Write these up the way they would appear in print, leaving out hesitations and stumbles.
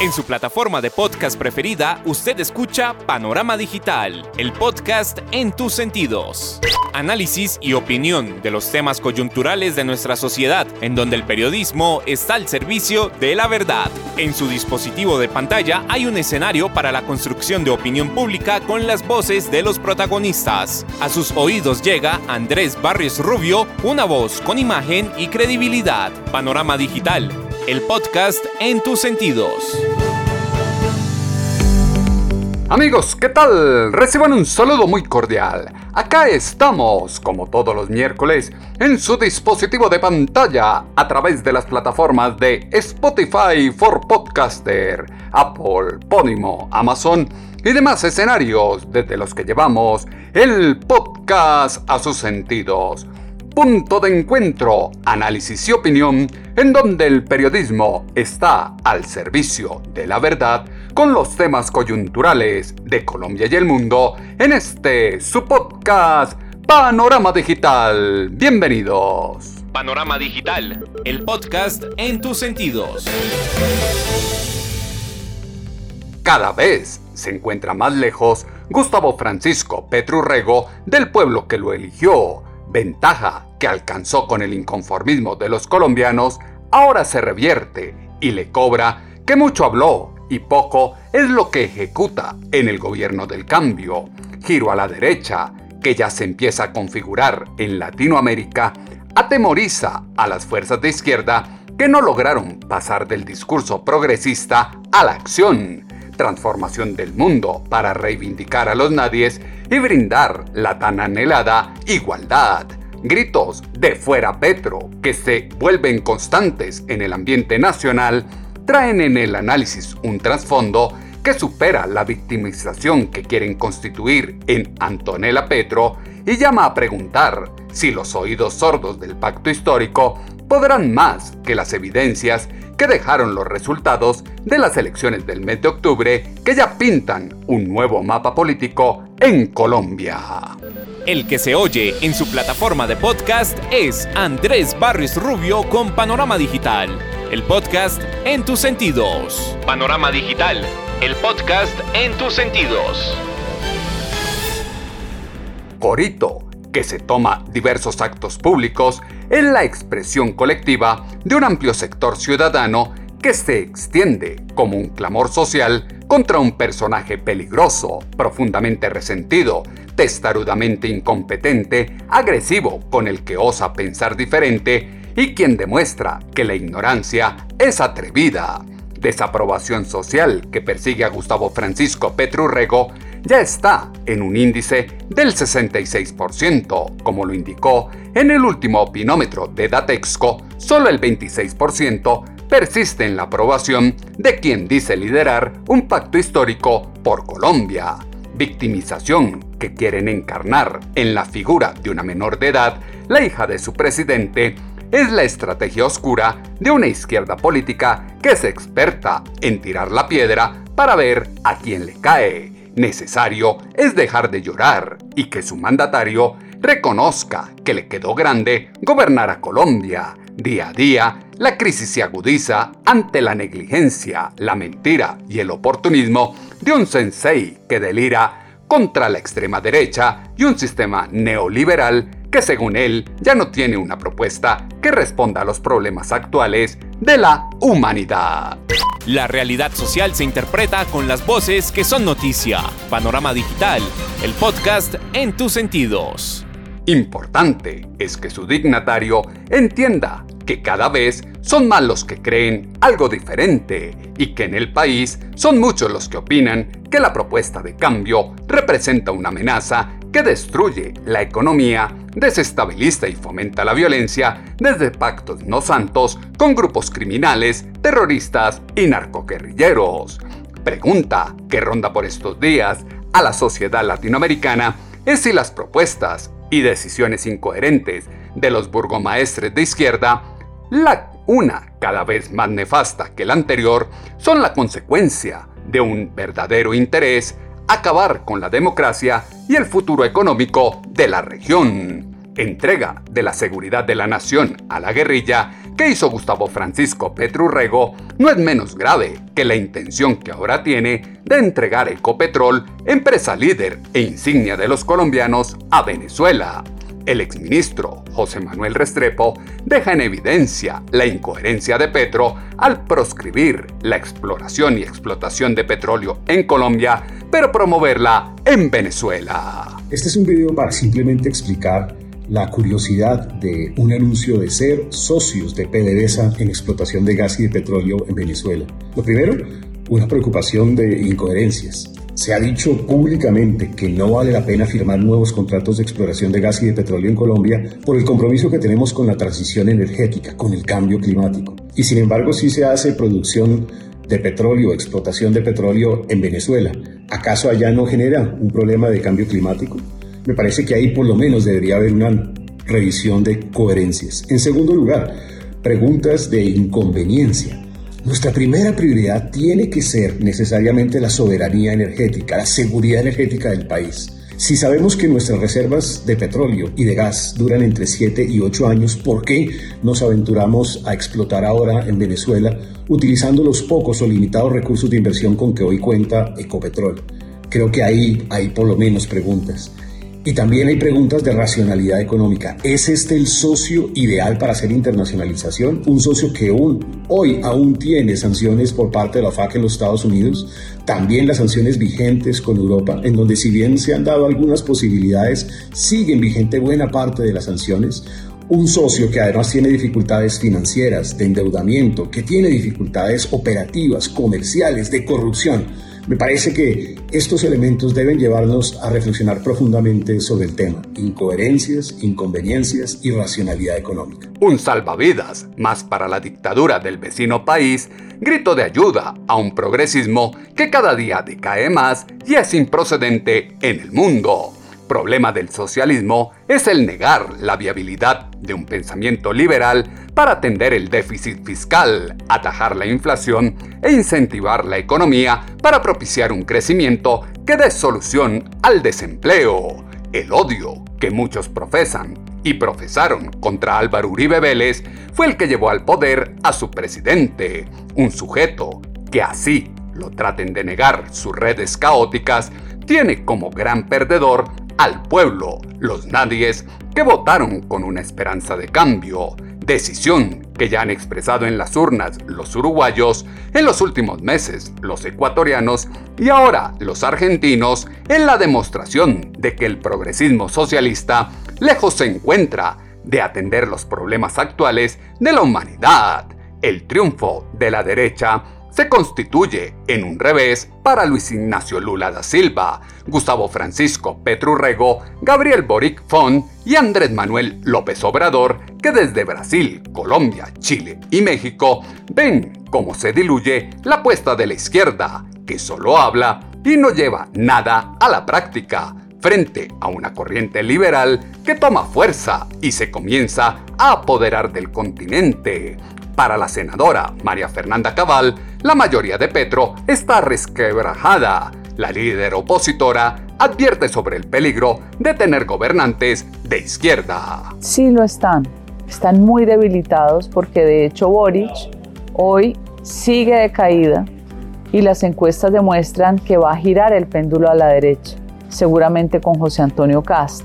En su plataforma de podcast preferida, usted escucha Panorama Digital, el podcast en tus sentidos. Análisis y opinión de los temas coyunturales de nuestra sociedad, en donde el periodismo está al servicio de la verdad. En su dispositivo de pantalla hay un escenario para la construcción de opinión pública con las voces de los protagonistas. A sus oídos llega Andrés Barrios Rubio, una voz con imagen y credibilidad. Panorama Digital, el podcast en tus sentidos. Amigos, ¿qué tal? Reciban un saludo muy cordial. Acá estamos, como todos los miércoles, en su dispositivo de pantalla a través de las plataformas de Spotify for Podcaster, Apple, Podimo, Amazon y demás escenarios desde los que llevamos el podcast a sus sentidos. Punto de encuentro, análisis y opinión, en donde el periodismo está al servicio de la verdad con los temas coyunturales de Colombia y el mundo, en este su podcast Panorama Digital. Bienvenidos. Panorama Digital, el podcast en tus sentidos. Cada vez se encuentra más lejos Gustavo Francisco Petro Urrego del pueblo que lo eligió. Ventaja que alcanzó con el inconformismo de los colombianos, ahora se revierte y le cobra que mucho habló y poco es lo que ejecuta en el gobierno del cambio. Giro a la derecha, que ya se empieza a configurar en Latinoamérica, atemoriza a las fuerzas de izquierda que no lograron pasar del discurso progresista a la acción. Transformación del mundo para reivindicar a los nadies y brindar la tan anhelada igualdad. Gritos de fuera Petro, que se vuelven constantes en el ambiente nacional, traen en el análisis un trasfondo que supera la victimización que quieren constituir en Antonella Petro y llama a preguntar si los oídos sordos del pacto histórico podrán más que las evidencias que dejaron los resultados de las elecciones del mes de octubre, que ya pintan un nuevo mapa político en Colombia. El que se oye en su plataforma de podcast es Andrés Barrios Rubio con Panorama Digital, el podcast en tus sentidos. Panorama Digital, el podcast en tus sentidos. Corito, que se toma diversos actos públicos, es la expresión colectiva de un amplio sector ciudadano que se extiende como un clamor social contra un personaje peligroso, profundamente resentido, testarudamente incompetente, agresivo con el que osa pensar diferente y quien demuestra que la ignorancia es atrevida. Desaprobación social que persigue a Gustavo Francisco Petro Urrego ya está en un índice del 66%, como lo indicó en el último opinómetro de Datexco. Solo el 26% persiste en la aprobación de quien dice liderar un pacto histórico por Colombia. Victimización que quieren encarnar en la figura de una menor de edad, la hija de su presidente, es la estrategia oscura de una izquierda política que es experta en tirar la piedra para ver a quién le cae. Necesario es dejar de llorar y que su mandatario reconozca que le quedó grande gobernar a Colombia. Día a día, la crisis se agudiza ante la negligencia, la mentira y el oportunismo de un sensei que delira contra la extrema derecha y un sistema neoliberal que, según él, ya no tiene una propuesta que responda a los problemas actuales de la humanidad. La realidad social se interpreta con las voces que son noticia. Panorama Digital, el podcast en tus sentidos. Importante es que su dignatario entienda que cada vez son más los que creen algo diferente y que en el país son muchos los que opinan que la propuesta de cambio representa una amenaza que destruye la economía, desestabiliza y fomenta la violencia desde pactos no santos con grupos criminales, terroristas y narcoguerrilleros. Pregunta que ronda por estos días a la sociedad latinoamericana es si las propuestas y decisiones incoherentes de los burgomaestres de izquierda, la una cada vez más nefasta que la anterior, son la consecuencia de un verdadero interés acabar con la democracia y el futuro económico de la región. entrega de la seguridad de la nación a la guerrilla que hizo Gustavo Francisco Petro Urrego no es menos grave que la intención que ahora tiene de entregar Ecopetrol, empresa líder e insignia de los colombianos, a Venezuela. El exministro José Manuel Restrepo deja en evidencia la incoherencia de Petro al proscribir la exploración y explotación de petróleo en Colombia, pero promoverla en Venezuela. Este es un video para simplemente explicar la curiosidad de un anuncio de ser socios de PDVSA en explotación de gas y de petróleo en Venezuela. Lo primero, una preocupación de incoherencias. Se ha dicho públicamente que no vale la pena firmar nuevos contratos de exploración de gas y de petróleo en Colombia por el compromiso que tenemos con la transición energética, con el cambio climático. Y sin embargo, sí se hace producción de petróleo, explotación de petróleo en Venezuela. ¿Acaso allá no genera un problema de cambio climático? Me parece que ahí por lo menos debería haber una revisión de coherencias. En segundo lugar, preguntas de inconveniencia. Nuestra primera prioridad tiene que ser necesariamente la soberanía energética, la seguridad energética del país. Si sabemos que nuestras reservas de petróleo y de gas duran entre 7 y 8 años, ¿por qué nos aventuramos a explotar ahora en Venezuela utilizando los pocos o limitados recursos de inversión con que hoy cuenta Ecopetrol? Creo que ahí hay por lo menos preguntas. Y también hay preguntas de racionalidad económica. ¿Es este el socio ideal para hacer internacionalización? ¿Un socio que hoy aún tiene sanciones por parte de la OFAC en los Estados Unidos? También las sanciones vigentes con Europa, en donde si bien se han dado algunas posibilidades, siguen vigente buena parte de las sanciones. Un socio que además tiene dificultades financieras, de endeudamiento, que tiene dificultades operativas, comerciales, de corrupción. Me parece que estos elementos deben llevarnos a reflexionar profundamente sobre el tema. Incoherencias, inconveniencias y racionalidad económica. Un salvavidas más para la dictadura del vecino país, grito de ayuda a un progresismo que cada día decae más y es improcedente en el mundo. Problema del socialismo es el negar la viabilidad de un pensamiento liberal para atender el déficit fiscal, atajar la inflación e incentivar la economía para propiciar un crecimiento que dé solución al desempleo. El odio que muchos profesan y profesaron contra Álvaro Uribe Vélez fue el que llevó al poder a su presidente, un sujeto que así lo traten de negar sus redes caóticas, tiene como gran perdedor al pueblo, los nadies que votaron con una esperanza de cambio, decisión que ya han expresado en las urnas los uruguayos, en los últimos meses los ecuatorianos y ahora los argentinos en la demostración de que el progresismo socialista lejos se encuentra de atender los problemas actuales de la humanidad. El triunfo de la derecha se constituye en un revés para Luis Ignacio Lula da Silva, Gustavo Francisco Petro Urrego, Gabriel Boric Font y Andrés Manuel López Obrador, que desde Brasil, Colombia, Chile y México ven cómo se diluye la apuesta de la izquierda, que solo habla y no lleva nada a la práctica, frente a una corriente liberal que toma fuerza y se comienza a apoderar del continente. Para la senadora María Fernanda Cabal, la mayoría de Petro está resquebrajada. La líder opositora advierte sobre el peligro de tener gobernantes de izquierda. Sí lo están. Están muy debilitados porque de hecho Boric hoy sigue de caída y las encuestas demuestran que va a girar el péndulo a la derecha, seguramente con José Antonio Kast.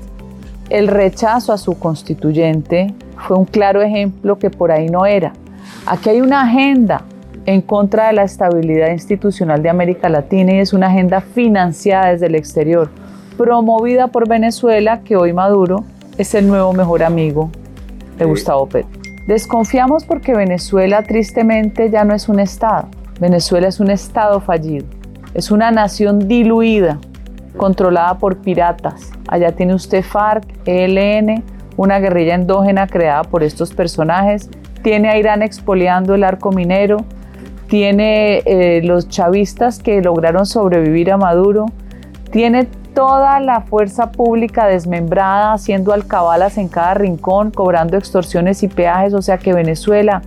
El rechazo a su constituyente fue un claro ejemplo que por ahí no era. Aquí hay una agenda en contra de la estabilidad institucional de América Latina y es una agenda financiada desde el exterior, promovida por Venezuela, que hoy Maduro es el nuevo mejor amigo de Gustavo Petro. Desconfiamos porque Venezuela tristemente ya no es un Estado. Venezuela es un Estado fallido, es una nación diluida, controlada por piratas. Allá tiene usted FARC, ELN, una guerrilla endógena creada por estos personajes. Tiene a Irán expoliando el arco minero, tiene los chavistas que lograron sobrevivir a Maduro, tiene toda la fuerza pública desmembrada, haciendo alcabalas en cada rincón, cobrando extorsiones y peajes, o sea que Venezuela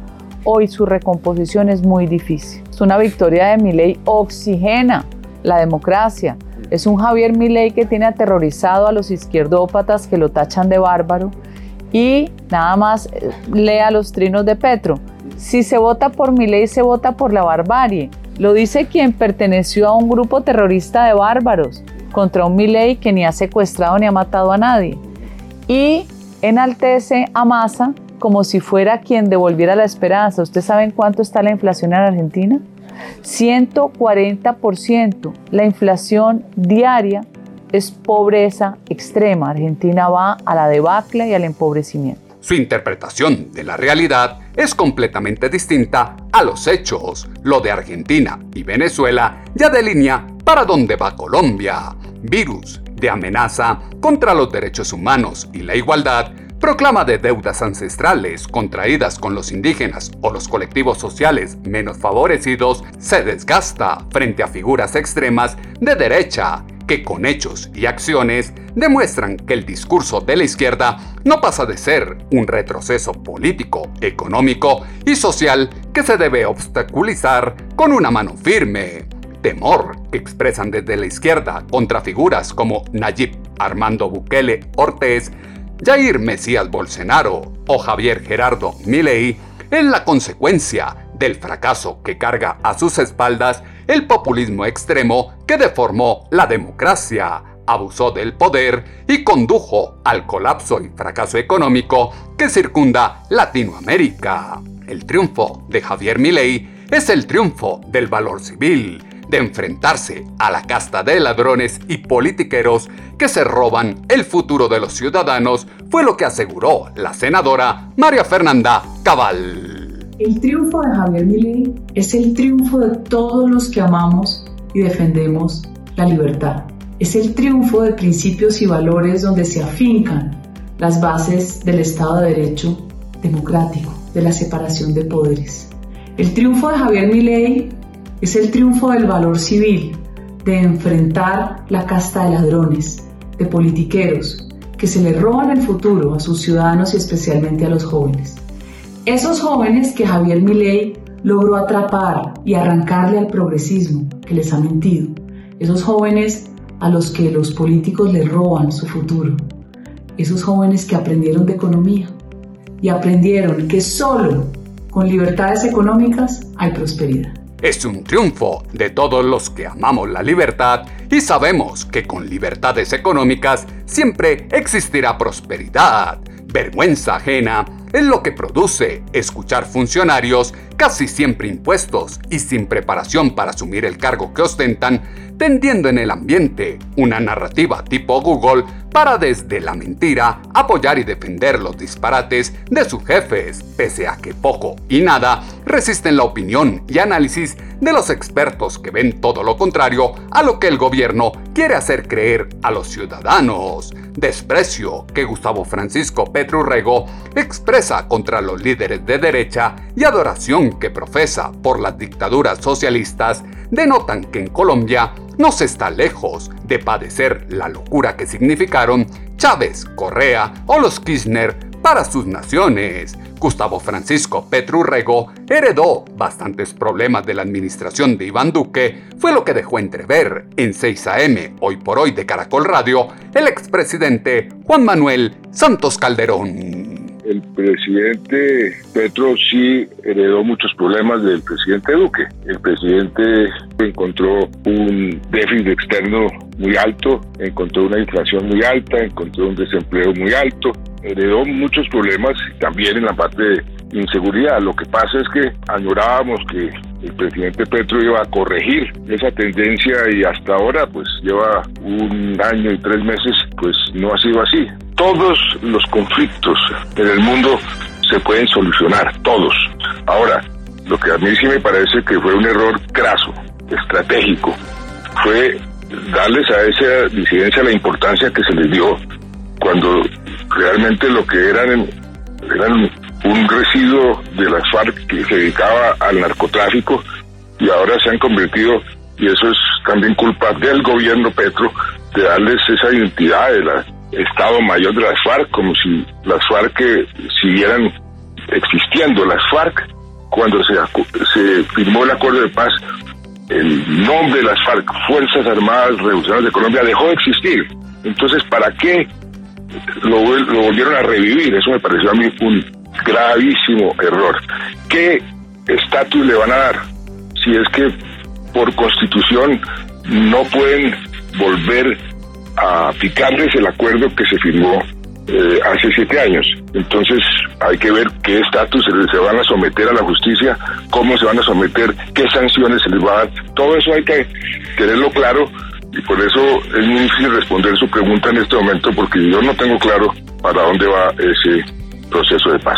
hoy su recomposición es muy difícil. Es una victoria de Milei, oxigena la democracia. Es un Javier Milei que tiene aterrorizado a los izquierdópatas que lo tachan de bárbaro y nada más lea los trinos de Petro. Si se vota por Milei, se vota por la barbarie. Lo dice quien perteneció a un grupo terrorista de bárbaros contra un Milei que ni ha secuestrado ni ha matado a nadie. Y enaltece a Massa como si fuera quien devolviera la esperanza. ¿Ustedes saben cuánto está la inflación en Argentina? 140%. La inflación diaria es pobreza extrema. Argentina va a la debacle y al empobrecimiento. Su interpretación de la realidad es completamente distinta a los hechos. Lo de Argentina y Venezuela ya delinea para dónde va Colombia. Virus de amenaza contra los derechos humanos y la igualdad, proclama de deudas ancestrales contraídas con los indígenas o los colectivos sociales menos favorecidos, se desgasta frente a figuras extremas de derecha que con hechos y acciones demuestran que el discurso de la izquierda no pasa de ser un retroceso político, económico y social que se debe obstaculizar con una mano firme. Temor que expresan desde la izquierda contra figuras como Nayib Armando Bukele Ortiz, Jair Mesías Bolsonaro o Javier Gerardo Milei es la consecuencia del fracaso que carga a sus espaldas el populismo extremo que deformó la democracia, abusó del poder y condujo al colapso y fracaso económico que circunda Latinoamérica. El triunfo de Javier Milei es el triunfo del valor civil, de enfrentarse a la casta de ladrones y politiqueros que se roban el futuro de los ciudadanos, fue lo que aseguró la senadora María Fernanda Cabal. El triunfo de Javier Milei es el triunfo de todos los que amamos y defendemos la libertad. Es el triunfo de principios y valores donde se afincan las bases del Estado de Derecho democrático, de la separación de poderes. El triunfo de Javier Milei es el triunfo del valor civil, de enfrentar la casta de ladrones, de politiqueros, que se le roban el futuro a sus ciudadanos y especialmente a los jóvenes. Esos jóvenes que Javier Milei logró atrapar y arrancarle al progresismo que les ha mentido. Esos jóvenes a los que los políticos les roban su futuro. Esos jóvenes que aprendieron de economía y aprendieron que solo con libertades económicas hay prosperidad. Es un triunfo de todos los que amamos la libertad y sabemos que con libertades económicas siempre existirá prosperidad. Vergüenza ajena es lo que produce escuchar funcionarios casi siempre impuestos y sin preparación para asumir el cargo que ostentan, tendiendo en el ambiente una narrativa tipo Google para desde la mentira apoyar y defender los disparates de sus jefes, pese a que poco y nada resisten la opinión y análisis de los expertos que ven todo lo contrario a lo que el gobierno quiere hacer creer a los ciudadanos. Desprecio que Gustavo Francisco Petro Urrego expresa contra los líderes de derecha y adoración que profesa por las dictaduras socialistas denotan que en Colombia no se está lejos de padecer la locura que significaron Chávez, Correa o los Kirchner para sus naciones. Gustavo Francisco Petro Urrego heredó bastantes problemas de la administración de Iván Duque, fue lo que dejó entrever en 6 AM, hoy por hoy de Caracol Radio, el expresidente Juan Manuel Santos Calderón. El presidente Petro sí heredó muchos problemas del presidente Duque. El presidente encontró un déficit externo muy alto, encontró una inflación muy alta, encontró un desempleo muy alto, heredó muchos problemas también en la parte de inseguridad. Lo que pasa es que añorábamos que el presidente Petro iba a corregir esa tendencia y hasta ahora pues lleva 1 año y 3 meses, pues no ha sido así. Todos los conflictos en el mundo se pueden solucionar, todos. Ahora, lo que a mí sí me parece que fue un error craso, estratégico, fue darles a esa disidencia la importancia que se les dio cuando realmente lo que eran un residuo de las FARC que se dedicaba al narcotráfico y ahora se han convertido, y eso es también culpa del gobierno Petro, de darles esa identidad de la Estado Mayor de las FARC, como si las FARC siguieran existiendo. Las FARC, cuando se firmó el acuerdo de paz, el nombre de las FARC, Fuerzas Armadas Revolucionarias de Colombia, dejó de existir. Entonces, ¿para qué lo volvieron a revivir. Eso me pareció a mí un gravísimo error. ¿Qué estatus le van a dar si es que por constitución no pueden volver a aplicarles el acuerdo que se firmó hace 7 años? Entonces hay que ver qué estatus se van a someter a la justicia, cómo se van a someter, qué sanciones se les va a dar. Todo eso hay que tenerlo claro, y por eso es muy difícil responder su pregunta en este momento, porque yo no tengo claro para dónde va ese proceso de paz.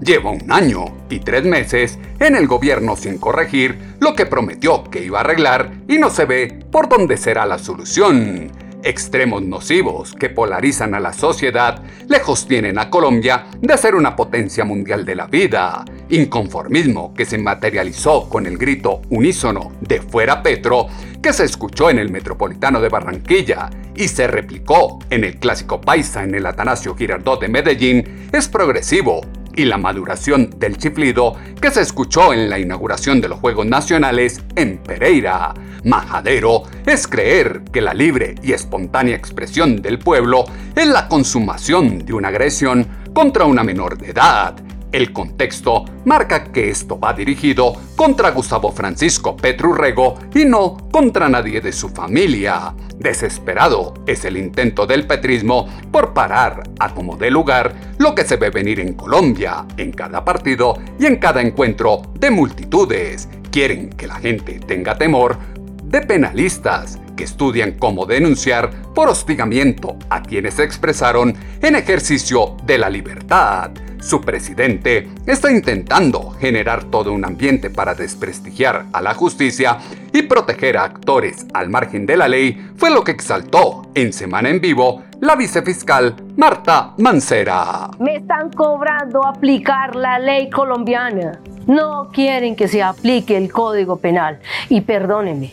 Lleva 1 año y 3 meses en el gobierno sin corregir lo que prometió que iba a arreglar, y no se ve por dónde será la solución. Extremos nocivos que polarizan a la sociedad, lejos tienen a Colombia de ser una potencia mundial de la vida. Inconformismo que se materializó con el grito unísono de "Fuera Petro", que se escuchó en el Metropolitano de Barranquilla y se replicó en el Clásico Paisa en el Atanasio Girardot de Medellín, es progresivo, y la maduración del chiflido que se escuchó en la inauguración de los Juegos Nacionales en Pereira. Majadero es creer que la libre y espontánea expresión del pueblo es la consumación de una agresión contra una menor de edad. El contexto marca que esto va dirigido contra Gustavo Francisco Petro Urrego y no contra nadie de su familia. Desesperado es el intento del petrismo por parar a como dé lugar lo que se ve venir en Colombia, en cada partido y en cada encuentro de multitudes. Quieren que la gente tenga temor de penalistas que estudian cómo denunciar por hostigamiento a quienes se expresaron en ejercicio de la libertad. Su presidente está intentando generar todo un ambiente para desprestigiar a la justicia y proteger a actores al margen de la ley, fue lo que exaltó en Semana en Vivo la vicefiscal Marta Mancera. Me están cobrando aplicar la ley colombiana. No quieren que se aplique el Código Penal. Y perdónenme,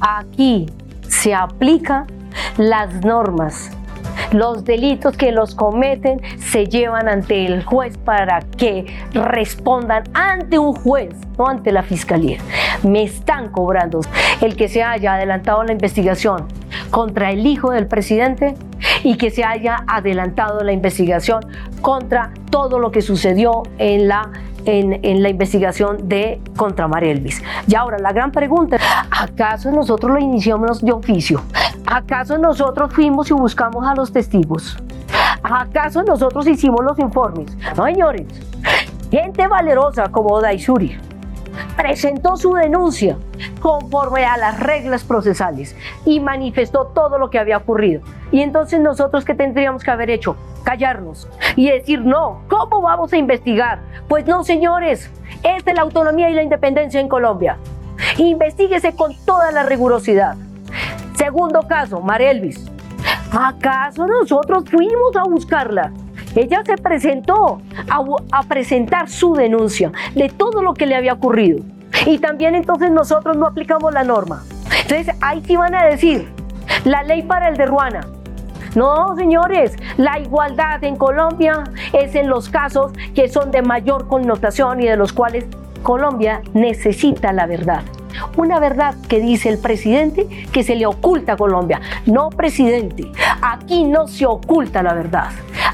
aquí se aplica las normas. Los delitos que los cometen se llevan ante el juez para que respondan ante un juez, no ante la fiscalía. Me están cobrando. El que se haya adelantado la investigación contra el hijo del presidente y que se haya adelantado la investigación contra todo lo que sucedió en la investigación contra Marelvis. Y ahora la gran pregunta, ¿acaso nosotros lo iniciamos de oficio? ¿Acaso nosotros fuimos y buscamos a los testigos? ¿Acaso nosotros hicimos los informes? No, señores. Gente valerosa como Daisuri presentó su denuncia conforme a las reglas procesales y manifestó todo lo que había ocurrido. Y entonces, ¿nosotros qué tendríamos que haber hecho? Callarnos y decir no. ¿Cómo vamos a investigar? Pues no, señores. Es de la autonomía y la independencia en Colombia. Investíguese con toda la rigurosidad. Segundo caso, Marelvis. ¿Acaso nosotros fuimos a buscarla? Ella se presentó a presentar su denuncia de todo lo que le había ocurrido. Y también entonces nosotros no aplicamos la norma. Entonces ahí sí van a decir, la ley para el de Ruana. No, señores, la igualdad en Colombia es en los casos que son de mayor connotación y de los cuales Colombia necesita la verdad. Una verdad que dice el presidente que se le oculta a Colombia. No, presidente, aquí no se oculta la verdad.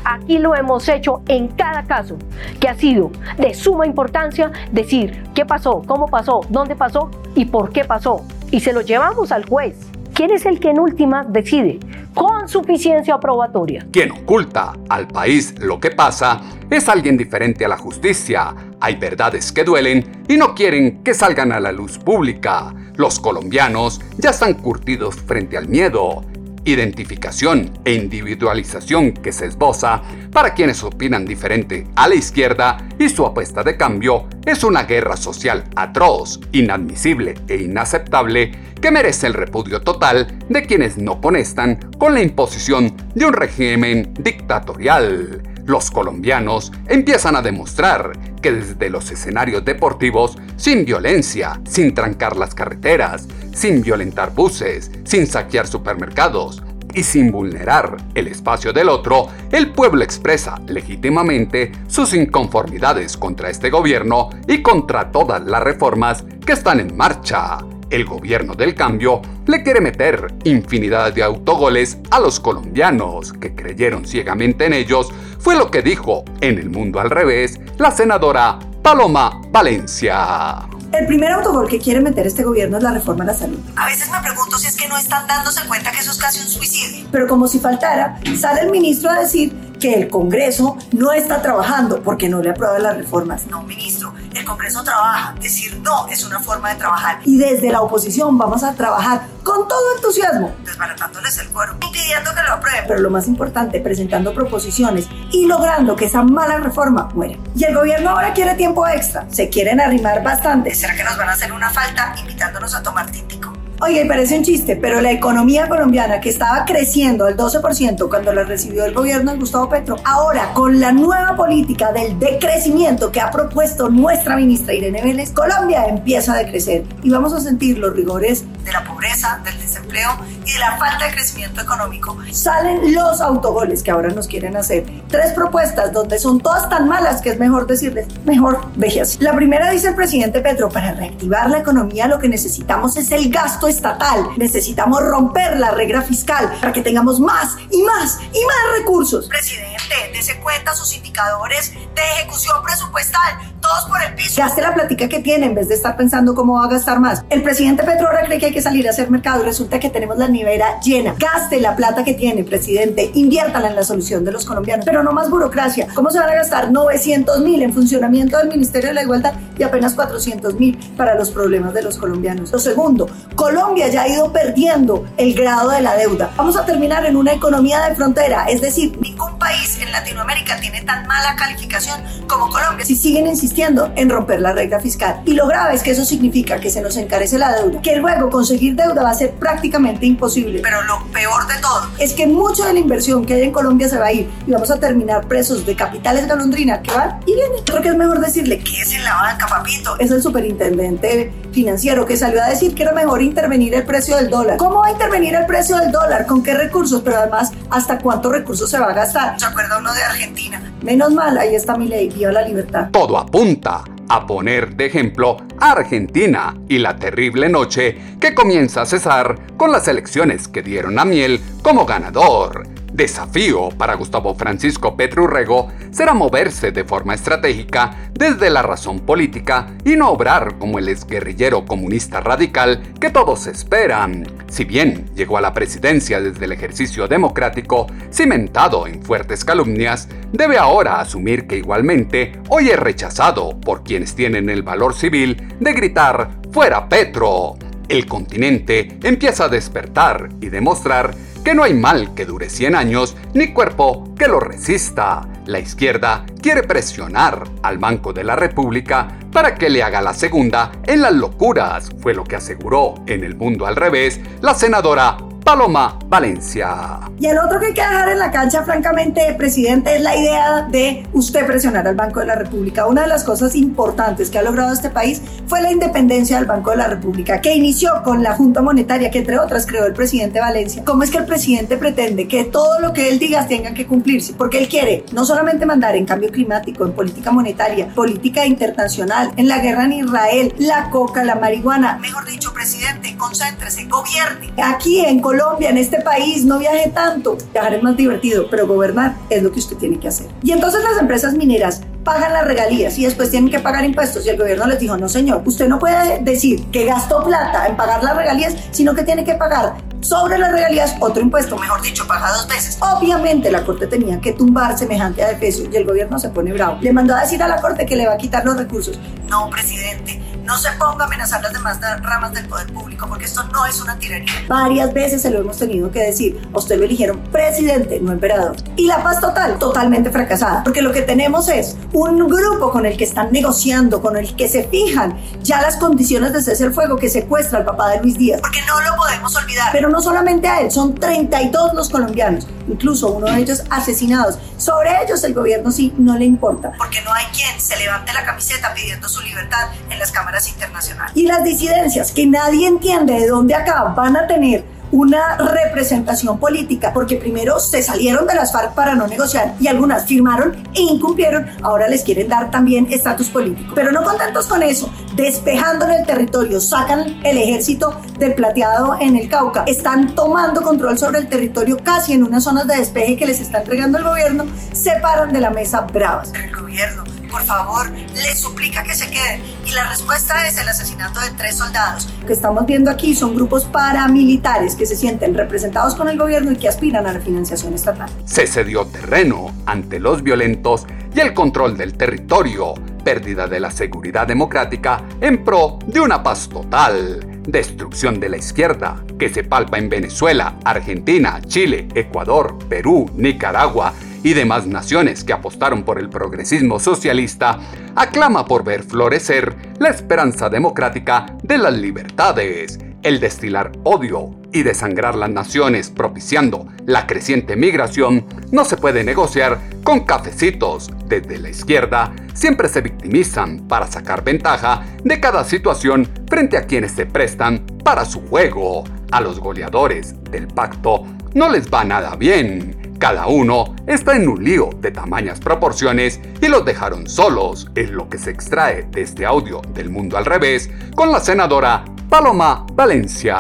Aquí lo hemos hecho en cada caso, que ha sido de suma importancia decir qué pasó, cómo pasó, dónde pasó y por qué pasó. Y se lo llevamos al juez. ¿Quién es el que en última decide? Con suficiencia probatoria. Quien oculta al país lo que pasa es alguien diferente a la justicia. Hay verdades que duelen y no quieren que salgan a la luz pública. Los colombianos ya están curtidos frente al miedo. Identificación e individualización que se esboza para quienes opinan diferente a la izquierda, y su apuesta de cambio es una guerra social atroz, inadmisible e inaceptable que merece el repudio total de quienes no conectan con la imposición de un régimen dictatorial. Los colombianos empiezan a demostrar que desde los escenarios deportivos, sin violencia, sin trancar las carreteras, sin violentar buses, sin saquear supermercados y sin vulnerar el espacio del otro, el pueblo expresa legítimamente sus inconformidades contra este gobierno y contra todas las reformas que están en marcha. el gobierno del cambio le quiere meter infinidad de autogoles a los colombianos que creyeron ciegamente en ellos, fue lo que dijo en El Mundo al Revés la senadora Paloma Valencia. El primer autogol que quiere meter este gobierno es la reforma a la salud. A veces me pregunto si es que no están dándose cuenta que eso es casi un suicidio. Pero como si faltara, sale el ministro a decir que el Congreso no está trabajando porque no le aprueban las reformas. No, ministro, el Congreso trabaja. Decir no es una forma de trabajar. Y desde la oposición vamos a trabajar con todo entusiasmo, desbaratándoles el cuero, impidiendo que lo aprueben. Pero lo más importante, presentando proposiciones y logrando que esa mala reforma muera. Y el gobierno ahora quiere tiempo extra. Se quieren arrimar bastante. ¿Será que nos van a hacer una falta invitándonos a tomar típico? Oye, parece un chiste, pero la economía colombiana que estaba creciendo al 12% cuando la recibió el gobierno de Gustavo Petro, ahora con la nueva política del decrecimiento que ha propuesto nuestra ministra Irene Vélez, Colombia empieza a decrecer y vamos a sentir los rigores de la pobreza, del desempleo y de la falta de crecimiento económico. Salen los autogoles que ahora nos quieren hacer. Tres propuestas donde son todas tan malas que es mejor decirles, mejor vejas. La primera dice el presidente Petro, para reactivar la economía lo que necesitamos es el gasto estatal. Necesitamos romper la regla fiscal para que tengamos más y más y más recursos. Presidente, dése cuenta sus indicadores de ejecución presupuestal, todos por el piso. Gaste la plática que tiene en vez de estar pensando cómo va a gastar más. El presidente Petro ahora cree que hay que salir a hacer mercado y resulta que tenemos la nevera llena. Gaste la plata que tiene, presidente, inviértala en la solución de los colombianos, pero no más burocracia. ¿Cómo se van a gastar 900.000 en funcionamiento del Ministerio de la Igualdad y apenas 400.000 para los problemas de los colombianos? Lo segundo, Colombia ya ha ido perdiendo el grado de la deuda. Vamos a terminar en una economía de frontera, es decir, ningún país en Latinoamérica tiene tan mala calificación como Colombia si siguen insistiendo en romper la regla fiscal. Y lo grave es que eso significa que se nos encarece la deuda, que luego conseguir deuda va a ser prácticamente imposible. Pero lo peor de todo es que mucho de la inversión que hay en Colombia se va a ir y vamos a terminar presos de capitales golondrina que van y vienen. Creo que es mejor decirle que es en la banca, papito. Es el superintendente financiero que salió a decir que era mejor intervenir el precio del dólar. ¿Cómo va a intervenir el precio del dólar? ¿Con qué recursos? Pero además, ¿hasta cuántos recursos se va a gastar? ¿Se acuerda uno de Argentina? Menos mal, ahí está Milei, viva la libertad. Todo apunta a poner de ejemplo a Argentina y la terrible noche que comienza a cesar con las elecciones que dieron a Miel como ganador. Desafío para Gustavo Francisco Petro Urrego será moverse de forma estratégica desde la razón política y no obrar como el exguerrillero comunista radical que todos esperan. Si bien llegó a la presidencia desde el ejercicio democrático, cimentado en fuertes calumnias, debe ahora asumir que igualmente hoy es rechazado por quienes tienen el valor civil de gritar ¡Fuera Petro! El continente empieza a despertar y demostrar que no hay mal que dure 100 años ni cuerpo que lo resista. La izquierda quiere presionar al Banco de la República para que le haga la segunda en las locuras, fue lo que aseguró en El Mundo al Revés la senadora Paloma Valencia. Y el otro que hay que dejar en la cancha, francamente, presidente, es la idea de usted presionar al Banco de la República. Una de las cosas importantes que ha logrado este país fue la independencia del Banco de la República, que inició con la Junta Monetaria, que entre otras creó el presidente Valencia. ¿Cómo es que el presidente pretende que todo lo que él diga tenga que cumplirse? Porque él quiere no solamente mandar en cambio climático, en política monetaria, política internacional, en la guerra en Israel, la coca, la marihuana. Mejor dicho, presidente, concéntrese, gobierne. Aquí en Colombia, en este país, no viaje tanto. Viajar es más divertido, pero gobernar es lo que usted tiene que hacer. Y entonces las empresas mineras pagan las regalías y después tienen que pagar impuestos y el gobierno les dijo, no señor, usted no puede decir que gastó plata en pagar las regalías, sino que tiene que pagar sobre las regalías otro impuesto, mejor dicho, paga dos veces. Obviamente la corte tenía que tumbar semejante adefesio y el gobierno se pone bravo. Le mandó a decir a la corte que le va a quitar los recursos. No, presidente. No se ponga a amenazar las demás ramas del poder público porque esto no es una tiranía. Varias veces se lo hemos tenido que decir. A usted lo eligieron presidente, no emperador. Y la paz total, totalmente fracasada. Porque lo que tenemos es un grupo con el que están negociando, con el que se fijan ya las condiciones de cese el fuego que secuestra al papá de Luis Díaz. Porque no lo podemos olvidar. Pero no solamente a él, son 32 los colombianos. Incluso uno de ellos asesinados. Sobre ellos el gobierno sí no le importa. Porque no hay quien se levante la camiseta pidiendo su libertad en las cámaras internacional. Y las disidencias, que nadie entiende de dónde acá van a tener una representación política, porque primero se salieron de las FARC para no negociar y algunas firmaron e incumplieron, ahora les quieren dar también estatus político. Pero no contentos con eso, despejando el territorio, sacan el ejército del Plateado en el Cauca, están tomando control sobre el territorio casi en unas zonas de despeje que les está entregando el gobierno, se paran de la mesa bravas. El gobierno, por favor, les suplica que se queden. Y la respuesta es el asesinato de 3 soldados. Lo que estamos viendo aquí son grupos paramilitares que se sienten representados con el gobierno y que aspiran a la financiación estatal. Se cedió terreno ante los violentos y el control del territorio, pérdida de la seguridad democrática en pro de una paz total, destrucción de la izquierda que se palpa en Venezuela, Argentina, Chile, Ecuador, Perú, Nicaragua y demás naciones que apostaron por el progresismo socialista, aclama por ver florecer la esperanza democrática de las libertades, el destilar odio y desangrar las naciones propiciando la creciente migración no se puede negociar con cafecitos. Desde la izquierda siempre se victimizan para sacar ventaja de cada situación frente a quienes se prestan para su juego. A los goleadores del pacto no les va nada bien. Cada uno está en un lío de tamañas proporciones y los dejaron solos, es lo que se extrae de este audio del Mundo al Revés con la senadora Paloma Valencia.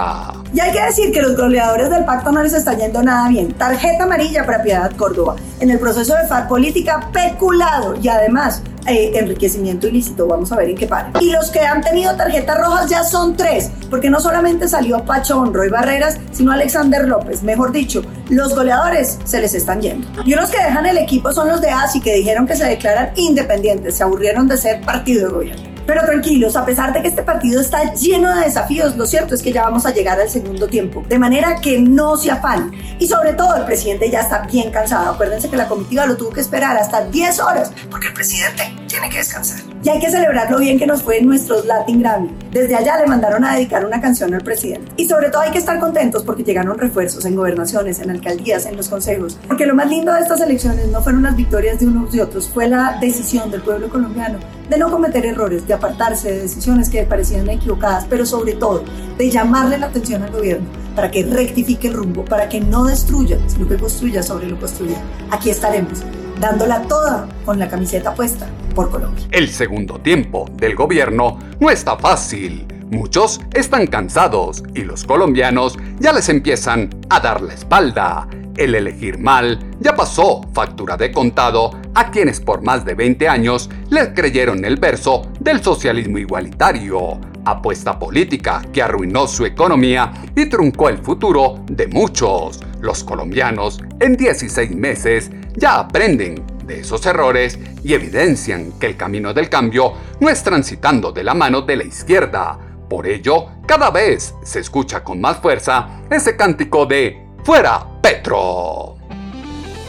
Y hay que decir que los goleadores del pacto no les está yendo nada bien. Tarjeta amarilla para Piedad Córdoba. En el proceso de FARC política, peculado y además enriquecimiento ilícito. Vamos a ver en qué para. Y los que han tenido tarjetas rojas ya son 3, porque no solamente salió Pachón, Roy Barreras, sino Alexander López. Mejor dicho, los goleadores se les están yendo. Y unos que dejan el equipo son los de ASI, que dijeron que se declaran independientes. Se aburrieron de ser partido de gobierno. Pero tranquilos, a pesar de que este partido está lleno de desafíos, lo cierto es que ya vamos a llegar al segundo tiempo, de manera que no se afanen. Y sobre todo, el presidente ya está bien cansado. Acuérdense que la comitiva lo tuvo que esperar hasta 10 horas, porque el presidente tiene que descansar. Y hay que celebrar lo bien que nos fue en nuestros Latin Grammy. Desde allá le mandaron a dedicar una canción al presidente. Y sobre todo hay que estar contentos porque llegaron refuerzos en gobernaciones, en alcaldías, en los consejos. Porque lo más lindo de estas elecciones no fueron las victorias de unos y otros, fue la decisión del pueblo colombiano de no cometer errores, de apartarse de decisiones que parecían equivocadas, pero sobre todo de llamarle la atención al gobierno para que rectifique el rumbo, para que no destruya, sino que construya sobre lo construido. Aquí estaremos, dándola toda con la camiseta puesta por Colombia. El segundo tiempo del gobierno no está fácil. Muchos están cansados y los colombianos ya les empiezan a dar la espalda. El elegir mal ya pasó factura de contado a quienes por más de 20 años les creyeron el verso del socialismo igualitario, apuesta política que arruinó su economía y truncó el futuro de muchos. Los colombianos en 16 meses ya aprenden de esos errores y evidencian que el camino del cambio no es transitando de la mano de la izquierda. Por ello, cada vez se escucha con más fuerza ese cántico de ¡Fuera Petro!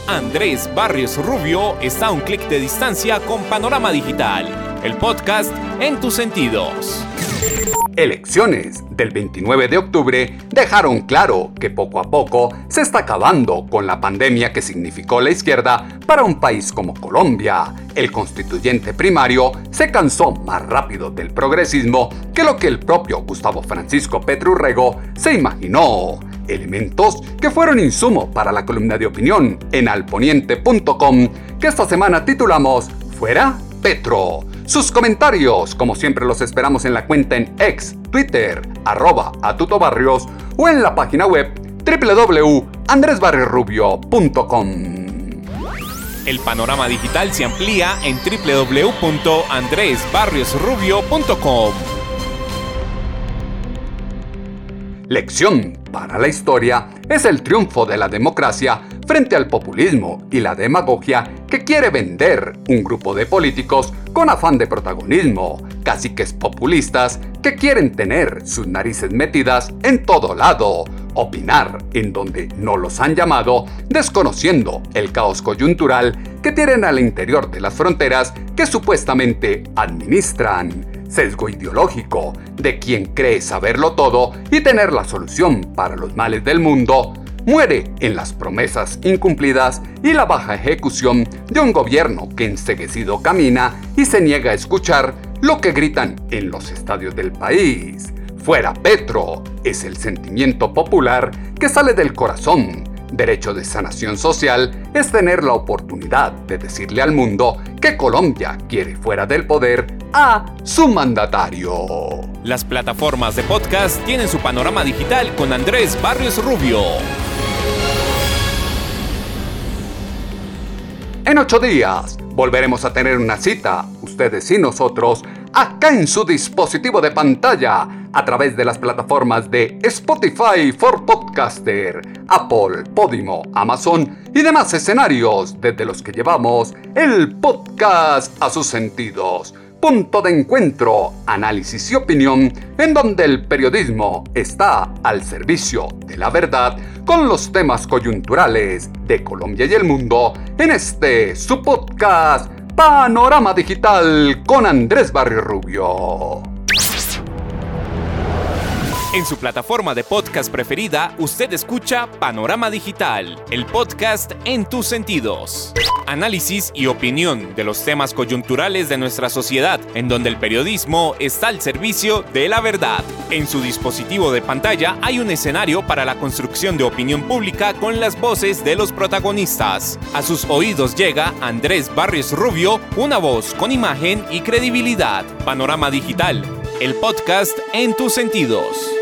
Andrés Barrios Rubio está a un clic de distancia con Panorama Digital, el podcast en tus sentidos. Elecciones del 29 de octubre dejaron claro que poco a poco se está acabando con la pandemia que significó la izquierda para un país como Colombia. El constituyente primario se cansó más rápido del progresismo que lo que el propio Gustavo Francisco Petro Urrego se imaginó. Elementos que fueron insumo para la columna de opinión en alponiente.com que esta semana titulamos Fuera Petro. Sus comentarios, como siempre, los esperamos en la cuenta en X, Twitter, @atutobarrios o en la página web www.andresbarriosrubio.com. El panorama digital se amplía en www.andresbarriosrubio.com. Lección para la historia es el triunfo de la democracia frente al populismo y la demagogia que quiere vender un grupo de políticos con afán de protagonismo, caciques populistas que quieren tener sus narices metidas en todo lado, opinar en donde no los han llamado, desconociendo el caos coyuntural que tienen al interior de las fronteras que supuestamente administran. Sesgo ideológico de quien cree saberlo todo y tener la solución para los males del mundo, muere en las promesas incumplidas y la baja ejecución de un gobierno que enceguecido camina y se niega a escuchar lo que gritan en los estadios del país. Fuera Petro es el sentimiento popular que sale del corazón. Derecho de sanación social es tener la oportunidad de decirle al mundo que Colombia quiere fuera del poder a su mandatario. Las plataformas de podcast tienen su panorama digital con Andrés Barrios Rubio. En 8 días volveremos a tener una cita, ustedes y nosotros, acá en su dispositivo de pantalla, a través de las plataformas de Spotify for Podcaster, Apple, Podimo, Amazon y demás escenarios desde los que llevamos el podcast a sus sentidos. Punto de encuentro, análisis y opinión, en donde el periodismo está al servicio de la verdad con los temas coyunturales de Colombia y el mundo en este su podcast Panorama Digital con Andrés Barrios Rubio. En su plataforma de podcast preferida, usted escucha Panorama Digital, el podcast en tus sentidos. Análisis y opinión de los temas coyunturales de nuestra sociedad, en donde el periodismo está al servicio de la verdad. En su dispositivo de pantalla hay un escenario para la construcción de opinión pública con las voces de los protagonistas. A sus oídos llega Andrés Barrios Rubio, una voz con imagen y credibilidad. Panorama Digital, el podcast en tus sentidos.